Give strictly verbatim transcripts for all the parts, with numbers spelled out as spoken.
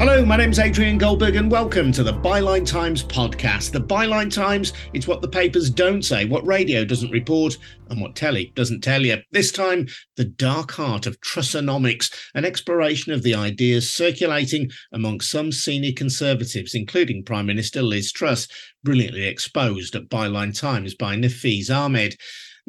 Hello, my name's Adrian Goldberg and welcome to the Byline Times podcast. The Byline Times, it's what the papers don't say, what radio doesn't report and what telly doesn't tell you. This time, the dark heart of Trussonomics, an exploration of the ideas circulating among some senior Conservatives, including Prime Minister Liz Truss, brilliantly exposed at Byline Times by Nafeez Ahmed.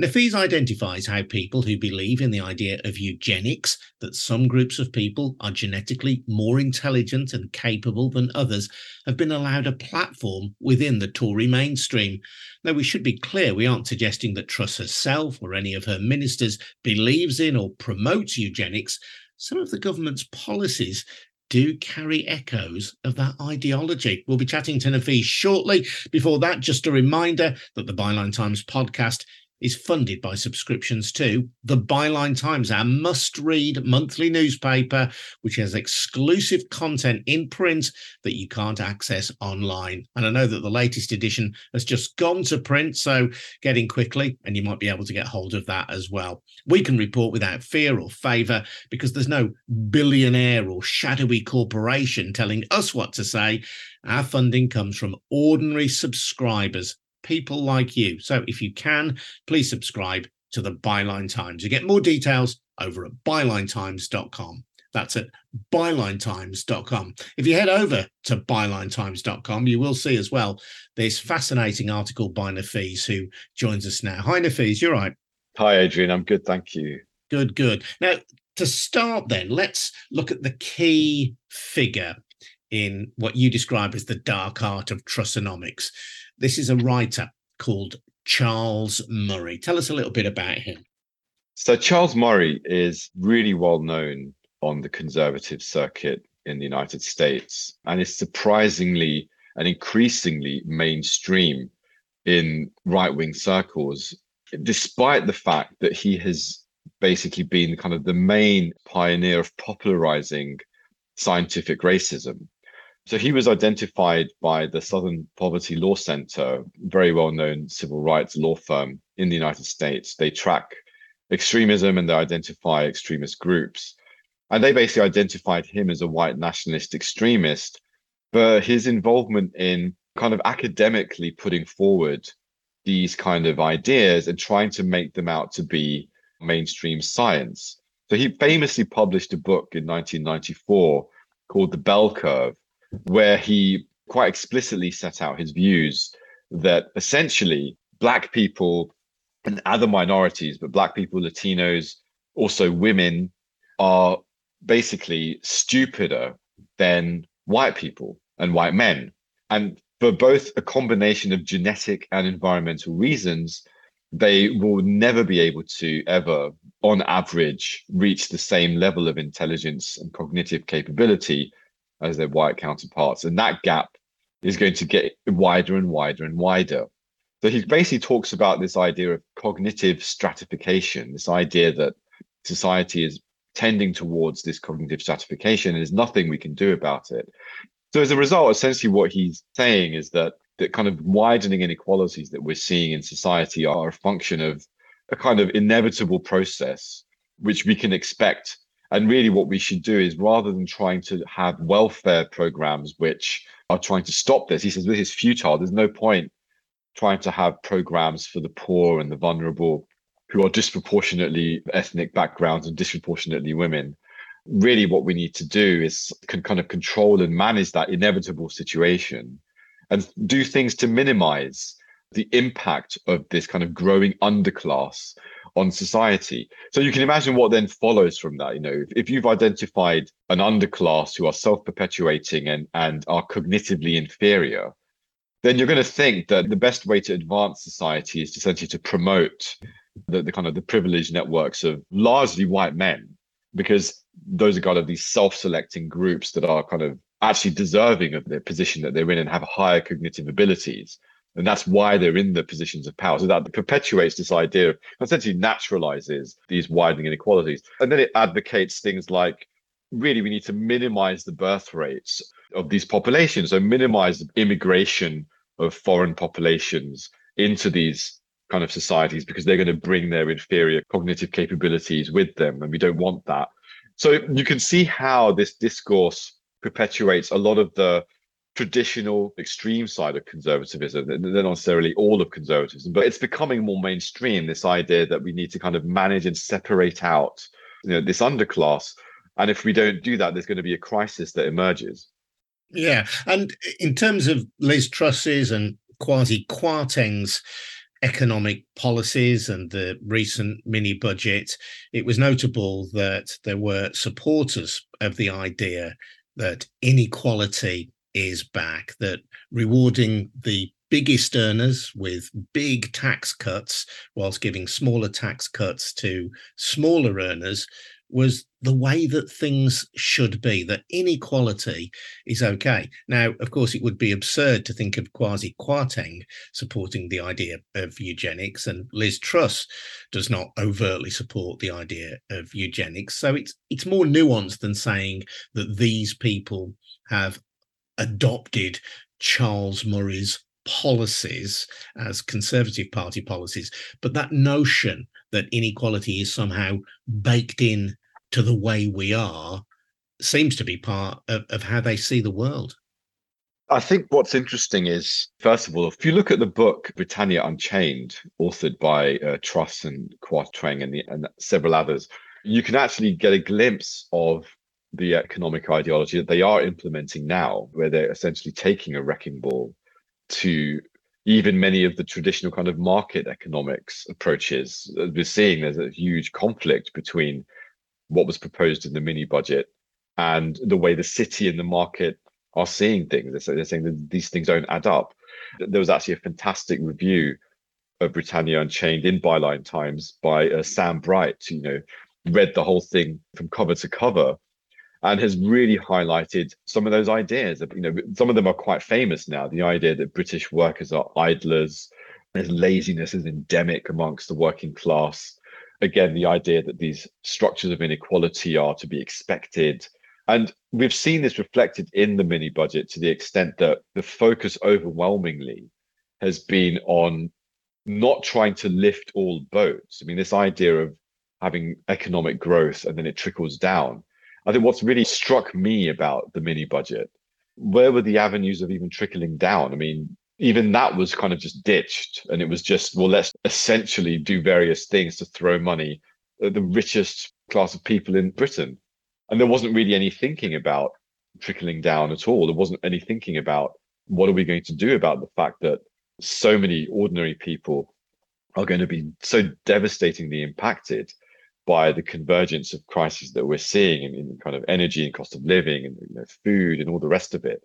Nafeez identifies how people who believe in the idea of eugenics, that some groups of people are genetically more intelligent and capable than others, have been allowed a platform within the Tory mainstream. Now, we should be clear, we aren't suggesting that Truss herself or any of her ministers believes in or promotes eugenics. Some of the government's policies do carry echoes of that ideology. We'll be chatting to Nafeez shortly. Before that, just a reminder that the Byline Times podcast is funded by subscriptions to The Byline Times, our must-read monthly newspaper, which has exclusive content in print that you can't access online. And I know that the latest edition has just gone to print, so get in quickly, and you might be able to get hold of that as well. We can report without fear or favour because there's no billionaire or shadowy corporation telling us what to say. Our funding comes from ordinary subscribers, people like you. So if you can, please subscribe to the Byline Times. You get more details over at byline times dot com. That's at byline times dot com. If you head over to byline times dot com, you will see as well this fascinating article by Nafeez, who joins us now. Hi, Nafeez. You're right. Hi, Adrian. I'm good. Thank you. Good, good. Now, to start then, let's look at the key figure in what you describe as the dark heart of Trussonomics. This is a writer called Charles Murray. Tell us a little bit about him. So Charles Murray is really well known on the Conservative circuit in the United States and is surprisingly and increasingly mainstream in right-wing circles, despite the fact that he has basically been kind of the main pioneer of popularizing scientific racism. So he was identified by the Southern Poverty Law Center, very well-known civil rights law firm in the United States. They track extremism and they identify extremist groups. And they basically identified him as a white nationalist extremist. But his involvement in kind of academically putting forward these kind of ideas and trying to make them out to be mainstream science. So he famously published a book in nineteen ninety-four called The Bell Curve, where he quite explicitly set out his views that essentially Black people and other minorities, but Black people, Latinos, also women, are basically stupider than white people and white men. And for both a combination of genetic and environmental reasons, they will never be able to ever, on average, reach the same level of intelligence and cognitive capability as their white counterparts. And that gap is going to get wider and wider and wider. So he basically talks about this idea of cognitive stratification, this idea that society is tending towards this cognitive stratification and there's nothing we can do about it. So as a result, essentially what he's saying is that that kind of widening inequalities that we're seeing in society are a function of a kind of inevitable process, which we can expect. And really what we should do is, rather than trying to have welfare programs which are trying to stop this, he says this is futile. There's no point trying to have programs for the poor and the vulnerable who are disproportionately ethnic backgrounds and disproportionately women. Really what we need to do is can kind of control and manage that inevitable situation and do things to minimize the impact of this kind of growing underclass on society. So you can imagine what then follows from that. You know, if, if you've identified an underclass who are self-perpetuating and, and are cognitively inferior, then you're going to think that the best way to advance society is essentially to promote the, the kind of the privileged networks of largely white men, because those are kind of these self-selecting groups that are kind of actually deserving of their position that they're in and have higher cognitive abilities. And that's why they're in the positions of power. So that perpetuates this idea of, essentially naturalizes these widening inequalities. And then it advocates things like, really, we need to minimize the birth rates of these populations. So minimize the immigration of foreign populations into these kind of societies, because they're going to bring their inferior cognitive capabilities with them. And we don't want that. So you can see how this discourse perpetuates a lot of the traditional extreme side of conservatism, not necessarily all of conservatism, but it's becoming more mainstream, this idea that we need to kind of manage and separate out, you know, this underclass. And if we don't do that, there's going to be a crisis that emerges. Yeah. And in terms of Liz Truss's and Kwasi Kwarteng's economic policies and the recent mini budget, it was notable that there were supporters of the idea that inequality is back, that rewarding the biggest earners with big tax cuts whilst giving smaller tax cuts to smaller earners was the way that things should be, that inequality is okay. Now, of course, it would be absurd to think of Kwasi Kwarteng supporting the idea of eugenics, and Liz Truss does not overtly support the idea of eugenics. So it's it's more nuanced than saying that these people have adopted Charles Murray's policies as Conservative Party policies, but that notion that inequality is somehow baked in to the way we are seems to be part of, of how they see the world. I think what's interesting is, first of all, if you look at the book Britannia Unchained, authored by uh, Truss and Kwarteng and, the, and several others, you can actually get a glimpse of the economic ideology that they are implementing now, where they're essentially taking a wrecking ball to even many of the traditional kind of market economics approaches. As we're seeing, there's a huge conflict between what was proposed in the mini budget and the way the city and the market are seeing things. They're saying that these things don't add up. There was actually a fantastic review of Britannia Unchained in Byline Times by uh, Sam Bright, who, you know, read the whole thing from cover to cover and has really highlighted some of those ideas. You know, some of them are quite famous now. The idea that British workers are idlers, there's laziness is endemic amongst the working class. Again, the idea that these structures of inequality are to be expected. And we've seen this reflected in the mini budget to the extent that the focus overwhelmingly has been on not trying to lift all boats. I mean, this idea of having economic growth and then it trickles down. I think what's really struck me about the mini budget, where were the avenues of even trickling down? I mean, even that was kind of just ditched, and it was just, well, let's essentially do various things to throw money at the richest class of people in Britain. And there wasn't really any thinking about trickling down at all. There wasn't any thinking about what are we going to do about the fact that so many ordinary people are going to be so devastatingly impacted by the convergence of crises that we're seeing in, in kind of energy and cost of living and, you know, food and all the rest of it.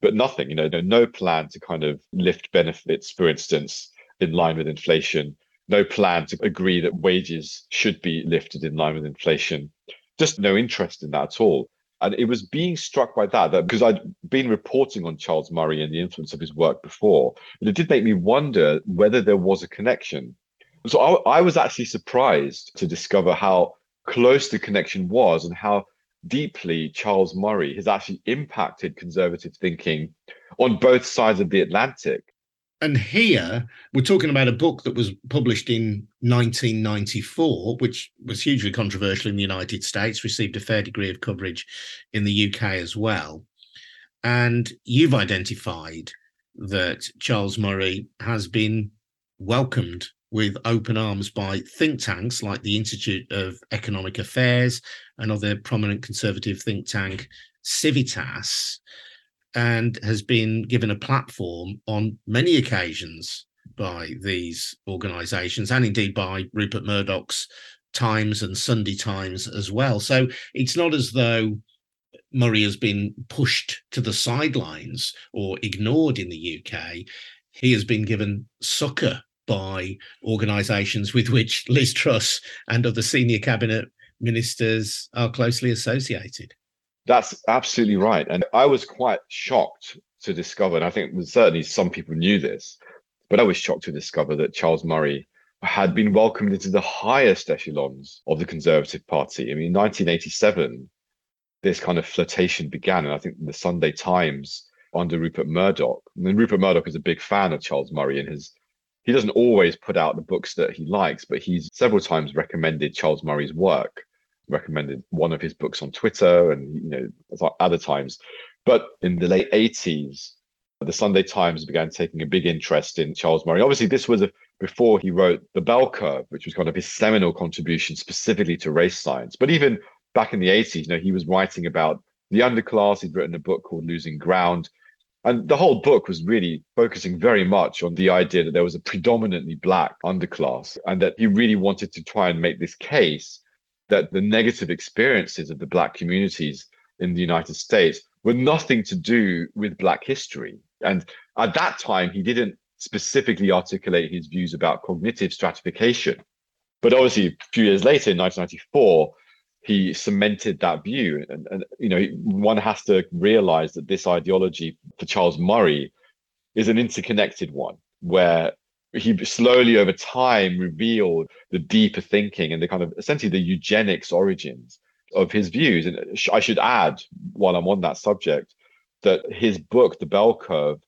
But nothing, you know, no, no plan to kind of lift benefits, for instance, in line with inflation, no plan to agree that wages should be lifted in line with inflation, just no interest in that at all. And it was being struck by that, that because I'd been reporting on Charles Murray and the influence of his work before, and it did make me wonder whether there was a connection. So I, I was actually surprised to discover how close the connection was and how deeply Charles Murray has actually impacted conservative thinking on both sides of the Atlantic. And here we're talking about a book that was published in nineteen ninety-four, which was hugely controversial in the United States, received a fair degree of coverage in the U K as well. And you've identified that Charles Murray has been welcomed with open arms by think tanks like the Institute of Economic Affairs, another prominent conservative think tank, Civitas, and has been given a platform on many occasions by these organisations and indeed by Rupert Murdoch's Times and Sunday Times as well. So it's not as though Murray has been pushed to the sidelines or ignored in the U K. He has been given succour by organisations with which Liz Truss and other senior cabinet ministers are closely associated. That's absolutely right. And I was quite shocked to discover, and I think certainly some people knew this, but I was shocked to discover that Charles Murray had been welcomed into the highest echelons of the Conservative Party. I mean, in nineteen eighty-seven, this kind of flirtation began, and I think the Sunday Times under Rupert Murdoch, I mean, Rupert Murdoch is a big fan of Charles Murray and his He doesn't always put out the books that he likes, but he's several times recommended Charles Murray's work, recommended one of his books on Twitter and, you know, other times. But in the late eighties, the Sunday Times began taking a big interest in Charles Murray. Obviously, this was a, before he wrote The Bell Curve, which was kind of his seminal contribution specifically to race science. But even back in the eighties, you know, he was writing about the underclass. He'd written a book called Losing Ground. And the whole book was really focusing very much on the idea that there was a predominantly black underclass, and that he really wanted to try and make this case that the negative experiences of the black communities in the United States were nothing to do with black history. And at that time, he didn't specifically articulate his views about cognitive stratification. But obviously, a few years later, in nineteen ninety-four, he cemented that view. And, and you know, one has to realize that this ideology for Charles Murray is an interconnected one, where he slowly over time revealed the deeper thinking and the kind of essentially the eugenics origins of his views. And I should add, while I'm on that subject, that his book, The Bell Curve,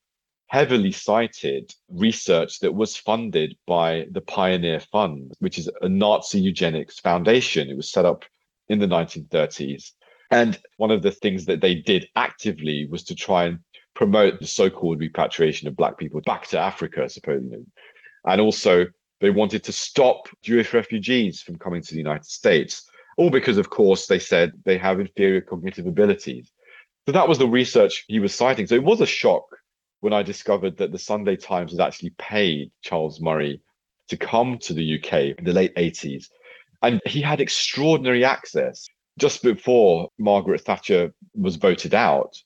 heavily cited research that was funded by the Pioneer Fund, which is a Nazi eugenics foundation. It was set up in the nineteen thirties. And one of the things that they did actively was to try and promote the so-called repatriation of black people back to Africa, supposedly. And also, they wanted to stop Jewish refugees from coming to the United States, all because, of course, they said they have inferior cognitive abilities. So that was the research he was citing. So it was a shock when I discovered that the Sunday Times had actually paid Charles Murray to come to the U K in the late eighties. And he had extraordinary access. Just before Margaret Thatcher was voted out,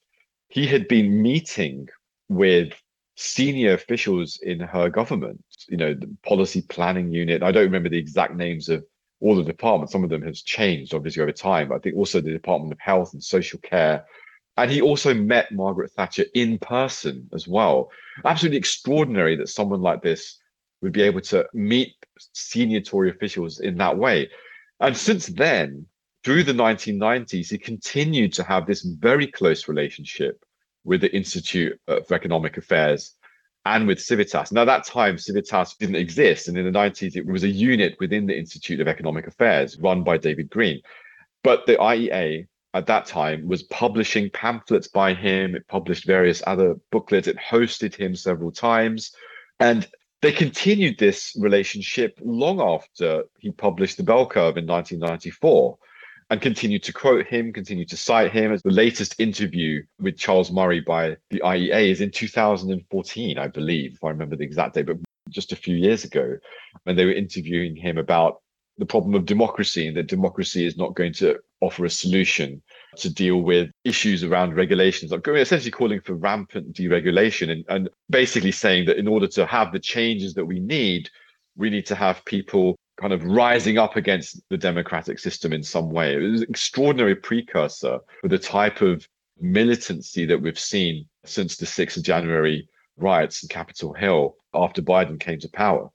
he had been meeting with senior officials in her government, you know, the policy planning unit. I don't remember the exact names of all the departments. Some of them have changed, obviously, over time. I think also the Department of Health and Social Care. And he also met Margaret Thatcher in person as well. Absolutely extraordinary that someone like this would be able to meet senior Tory officials in that way. And since then, through the nineteen nineties, he continued to have this very close relationship with the Institute of Economic Affairs and with Civitas. Now, at that time, Civitas didn't exist. And in the nineties, it was a unit within the Institute of Economic Affairs run by David Green. But the I E A at that time was publishing pamphlets by him. It published various other booklets. It hosted him several times. And they continued this relationship long after he published The Bell Curve in nineteen ninety-four, and continued to quote him, continued to cite him. As the latest interview with Charles Murray by the I E A is in two thousand fourteen, I believe, if I remember the exact date, but just a few years ago, when they were interviewing him about the problem of democracy and that democracy is not going to offer a solution to deal with issues around regulations. I'm essentially calling for rampant deregulation and, and basically saying that in order to have the changes that we need, we need to have people kind of rising up against the democratic system in some way. It was an extraordinary precursor for the type of militancy that we've seen since the sixth of January riots in Capitol Hill after Biden came to power.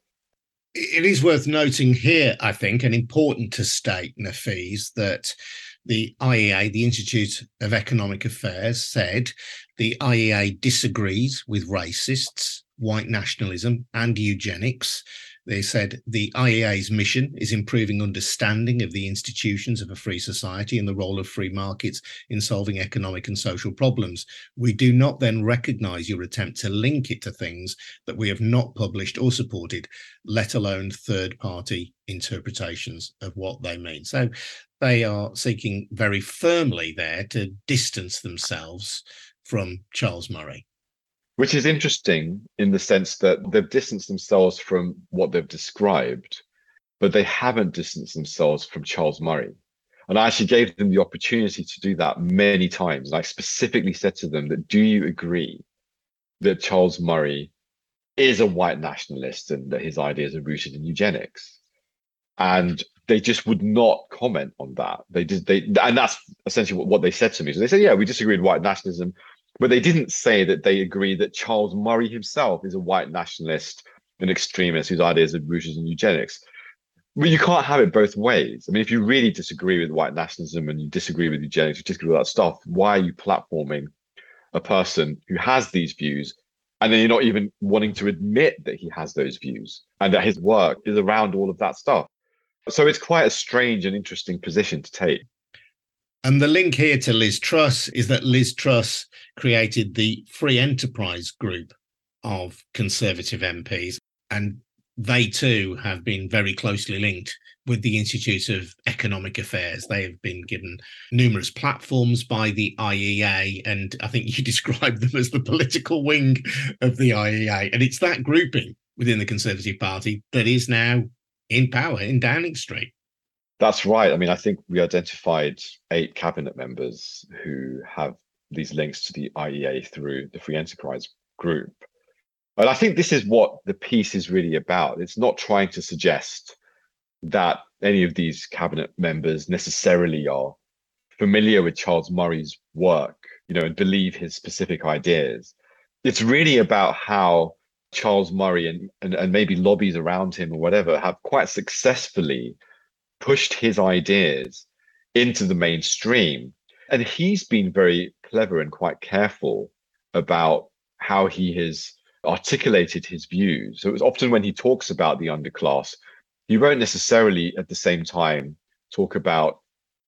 It is worth noting here, I think, and important to state, Nafeez, that the I E A, the Institute of Economic Affairs, said the I E A disagrees with racists, white nationalism, and eugenics. They said the I E A's mission is improving understanding of the institutions of a free society and the role of free markets in solving economic and social problems. We do not then recognise your attempt to link it to things that we have not published or supported, let alone third-party interpretations of what they mean. So they are seeking very firmly there to distance themselves from Charles Murray. Which is interesting in the sense that they've distanced themselves from what they've described, but they haven't distanced themselves from Charles Murray. And I actually gave them the opportunity to do that many times. And I specifically said to them that, do you agree that Charles Murray is a white nationalist and that his ideas are rooted in eugenics? And they just would not comment on that. They did. They, and that's essentially what, what they said to me. So they said, yeah, we disagree with white nationalism. But they didn't say that they agree that Charles Murray himself is a white nationalist, an extremist whose ideas are rooted in eugenics. Well, you can't have it both ways. I mean, if you really disagree with white nationalism and you disagree with eugenics, you disagree with that stuff, why are you platforming a person who has these views and then you're not even wanting to admit that he has those views and that his work is around all of that stuff? So it's quite a strange and interesting position to take. And the link here to Liz Truss is that Liz Truss created the Free Enterprise Group of Conservative M Ps, and they too have been very closely linked with the Institute of Economic Affairs. They have been given numerous platforms by the I E A, and I think you described them as the political wing of the I E A. And it's that grouping within the Conservative Party that is now in power in Downing Street. That's right. I mean, I think we identified eight cabinet members who have these links to the I E A through the Free Enterprise Group. But I think this is what the piece is really about. It's not trying to suggest that any of these cabinet members necessarily are familiar with Charles Murray's work, you know, and believe his specific ideas. It's really about how Charles Murray and, and, and maybe lobbies around him or whatever have quite successfully pushed his ideas into the mainstream. And he's been very clever and quite careful about how he has articulated his views. So it was often when he talks about the underclass, he won't necessarily at the same time talk about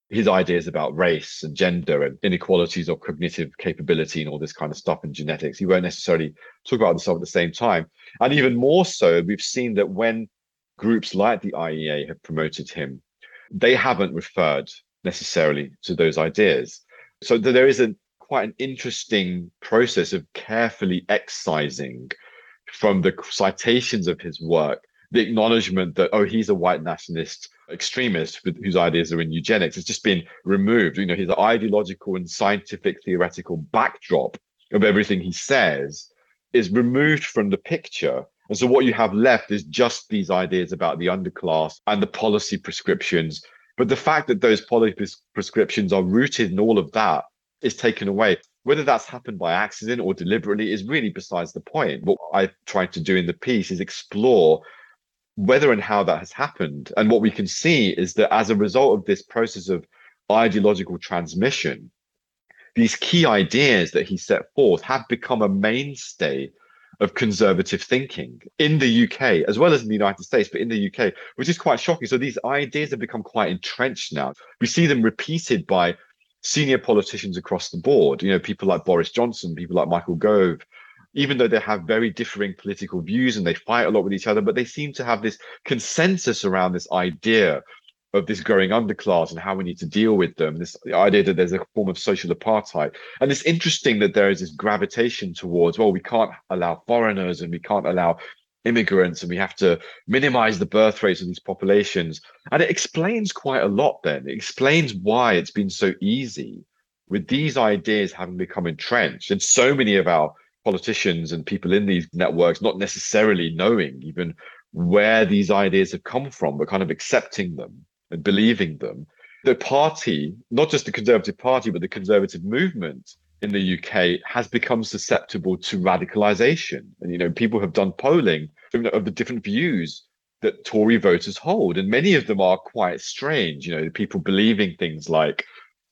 his ideas about race and gender and inequalities or cognitive capability and all this kind of stuff and genetics. He won't necessarily talk about this stuff at the same time. And even more so, we've seen that when groups like the I E A have promoted him, they haven't referred necessarily to those ideas. So there is a quite an interesting process of carefully excising from the citations of his work the acknowledgement that, oh, he's a white nationalist extremist with, whose ideas are in eugenics. It's just been removed. You know, his ideological and scientific theoretical backdrop of everything he says is removed from the picture. And so what you have left is just these ideas about the underclass and the policy prescriptions. But the fact that those policy prescriptions are rooted in all of that is taken away. Whether that's happened by accident or deliberately is really besides the point. What I tried to do in the piece is explore whether and how that has happened. And what we can see is that as a result of this process of ideological transmission, these key ideas that he set forth have become a mainstay of conservative thinking in the U K, as well as in the United States, but in the U K, which is quite shocking. So these ideas have become quite entrenched now. We see them repeated by senior politicians across the board, you know, people like Boris Johnson, people like Michael Gove, even though they have very differing political views and they fight a lot with each other, but they seem to have this consensus around this idea of this growing underclass and how we need to deal with them, this the idea that there's a form of social apartheid. And it's interesting that there is this gravitation towards, well, we can't allow foreigners and we can't allow immigrants and we have to minimize the birth rates of these populations. And it explains quite a lot then. It explains why it's been so easy with these ideas having become entrenched. And so many of our politicians and people in these networks not necessarily knowing even where these ideas have come from, but kind of accepting them and believing them. The party, not just the Conservative Party, but the Conservative movement in the U K has become susceptible to radicalization. And, you know, people have done polling of the different views that Tory voters hold. And many of them are quite strange. You know, people believing things like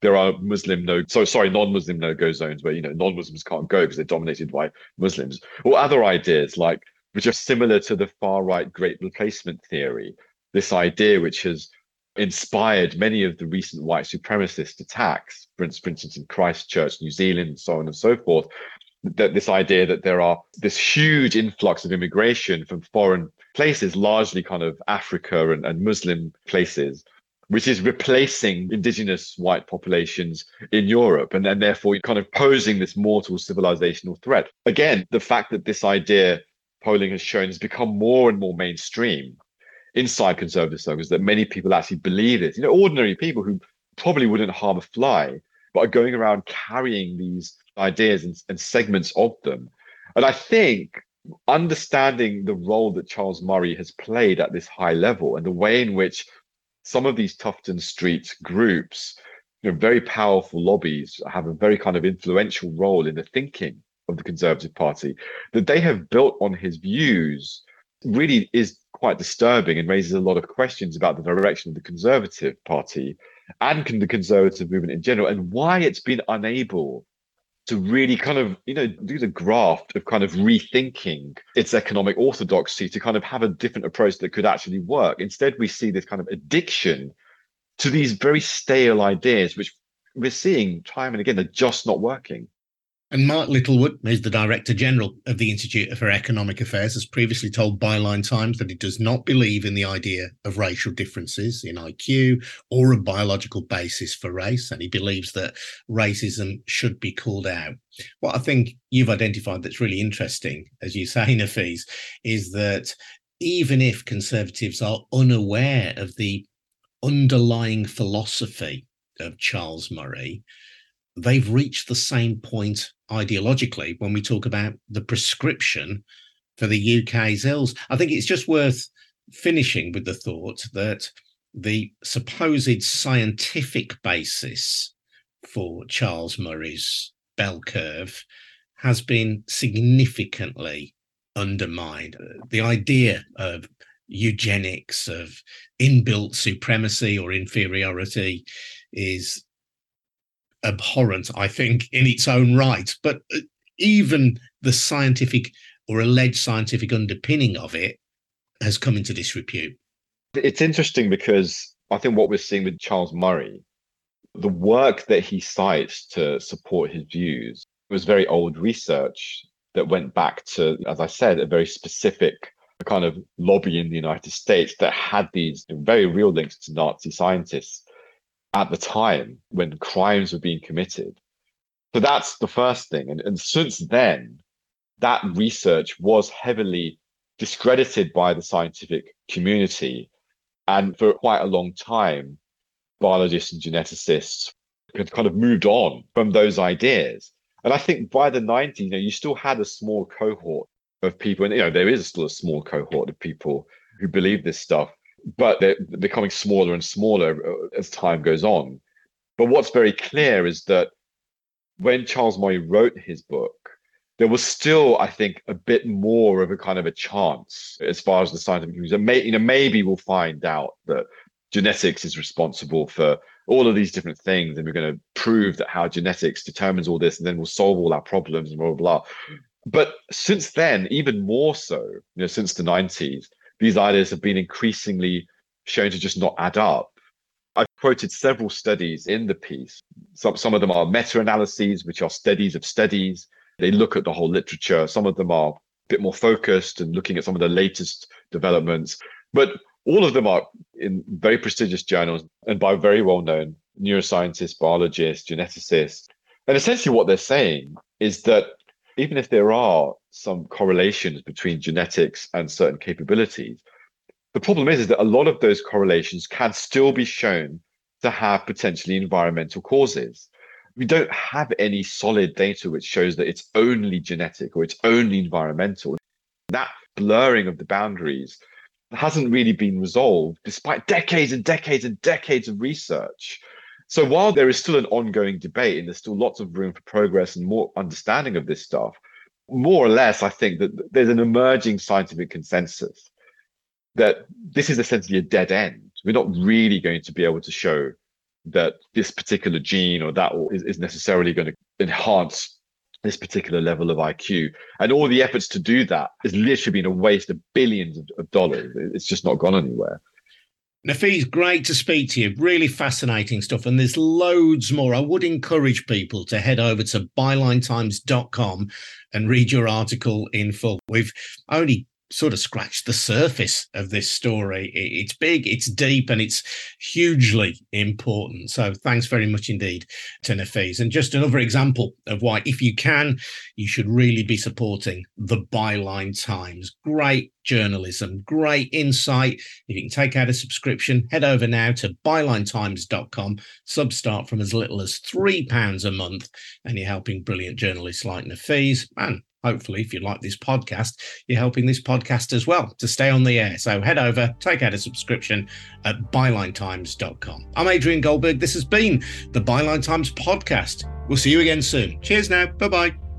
there are Muslim no, so sorry, non-Muslim no-go zones where, you know, non-Muslims can't go because they're dominated by Muslims, or other ideas like, which are similar to the far-right Great Replacement theory, this idea which has inspired many of the recent white supremacist attacks, for instance, in Christchurch, New Zealand, so on and so forth, that this idea that there are this huge influx of immigration from foreign places, largely kind of Africa and, and Muslim places, which is replacing indigenous white populations in Europe, and, and therefore kind of posing this mortal civilizational threat. Again, the fact that this idea, polling has shown, has become more and more mainstream inside conservative circles, that many people actually believe it. You know, ordinary people who probably wouldn't harm a fly, but are going around carrying these ideas and, and segments of them. And I think understanding the role that Charles Murray has played at this high level and the way in which some of these Tufton Street groups, you know, very powerful lobbies, have a very kind of influential role in the thinking of the Conservative Party, that they have built on his views really is quite disturbing and raises a lot of questions about the direction of the Conservative Party and the Conservative movement in general, and why it's been unable to really kind of, you know, do the graft of kind of rethinking its economic orthodoxy to kind of have a different approach that could actually work. Instead, we see this kind of addiction to these very stale ideas, which we're seeing time and again they're just not working. And Mark Littlewood, who's the Director General of the Institute for Economic Affairs, has previously told Byline Times that he does not believe in the idea of racial differences in I Q or a biological basis for race, and he believes that racism should be called out. What I think you've identified that's really interesting, as you say, Nafeez, is that even if Conservatives are unaware of the underlying philosophy of Charles Murray, they've reached the same point ideologically when we talk about the prescription for the U K's ills. I think it's just worth finishing with the thought that the supposed scientific basis for Charles Murray's bell curve has been significantly undermined. The idea of eugenics, of inbuilt supremacy or inferiority is abhorrent, I think, in its own right. But even the scientific or alleged scientific underpinning of it has come into disrepute. It's interesting because I think what we're seeing with Charles Murray, the work that he cites to support his views was very old research that went back to, as I said, a very specific kind of lobby in the United States that had these very real links to Nazi scientists at the time when crimes were being committed. So that's the first thing. And, and since then, that research was heavily discredited by the scientific community. And for quite a long time, biologists and geneticists had kind of moved on from those ideas. And I think by the nineties, you know, you still had a small cohort of people, and you know, there is still a small cohort of people who believe this stuff, but they're becoming smaller and smaller as time goes on. But what's very clear is that when Charles Murray wrote his book, there was still, I think, a bit more of a kind of a chance as far as the scientific community. You know, maybe we'll find out that genetics is responsible for all of these different things, and we're going to prove that how genetics determines all this, and then we'll solve all our problems and blah, blah, blah. But since then, even more so, you know, since the nineties, these ideas have been increasingly shown to just not add up. I've quoted several studies in the piece. Some, some of them are meta-analyses, which are studies of studies. They look at the whole literature. Some of them are a bit more focused and looking at some of the latest developments. But all of them are in very prestigious journals and by very well-known neuroscientists, biologists, geneticists. And essentially what they're saying is that even if there are some correlations between genetics and certain capabilities, the problem is, is that a lot of those correlations can still be shown to have potentially environmental causes. We don't have any solid data which shows that it's only genetic or it's only environmental. That blurring of the boundaries hasn't really been resolved despite decades and decades and decades of research. So while there is still an ongoing debate and there's still lots of room for progress and more understanding of this stuff, more or less, I think that there's an emerging scientific consensus that this is essentially a dead end. We're not really going to be able to show that this particular gene or that is, is necessarily going to enhance this particular level of I Q. And all the efforts to do that has literally been a waste of billions of, of dollars. It's just not gone anywhere. Nafeez, great to speak to you. Really fascinating stuff. And there's loads more. I would encourage people to head over to byline times dot com and read your article in full. We've only sort of scratched the surface of this story. It's big, it's deep, and it's hugely important. So thanks very much indeed to Nafeez. And just another example of why, if you can, you should really be supporting the Byline Times. Great journalism, great insight. If you can take out a subscription, head over now to byline times dot com. Subs start from as little as three pounds a month, and you're helping brilliant journalists like Nafeez. And hopefully, if you like this podcast, you're helping this podcast as well to stay on the air. So head over, take out a subscription at byline times dot com. I'm Adrian Goldberg. This has been the Byline Times podcast. We'll see you again soon. Cheers now. Bye-bye.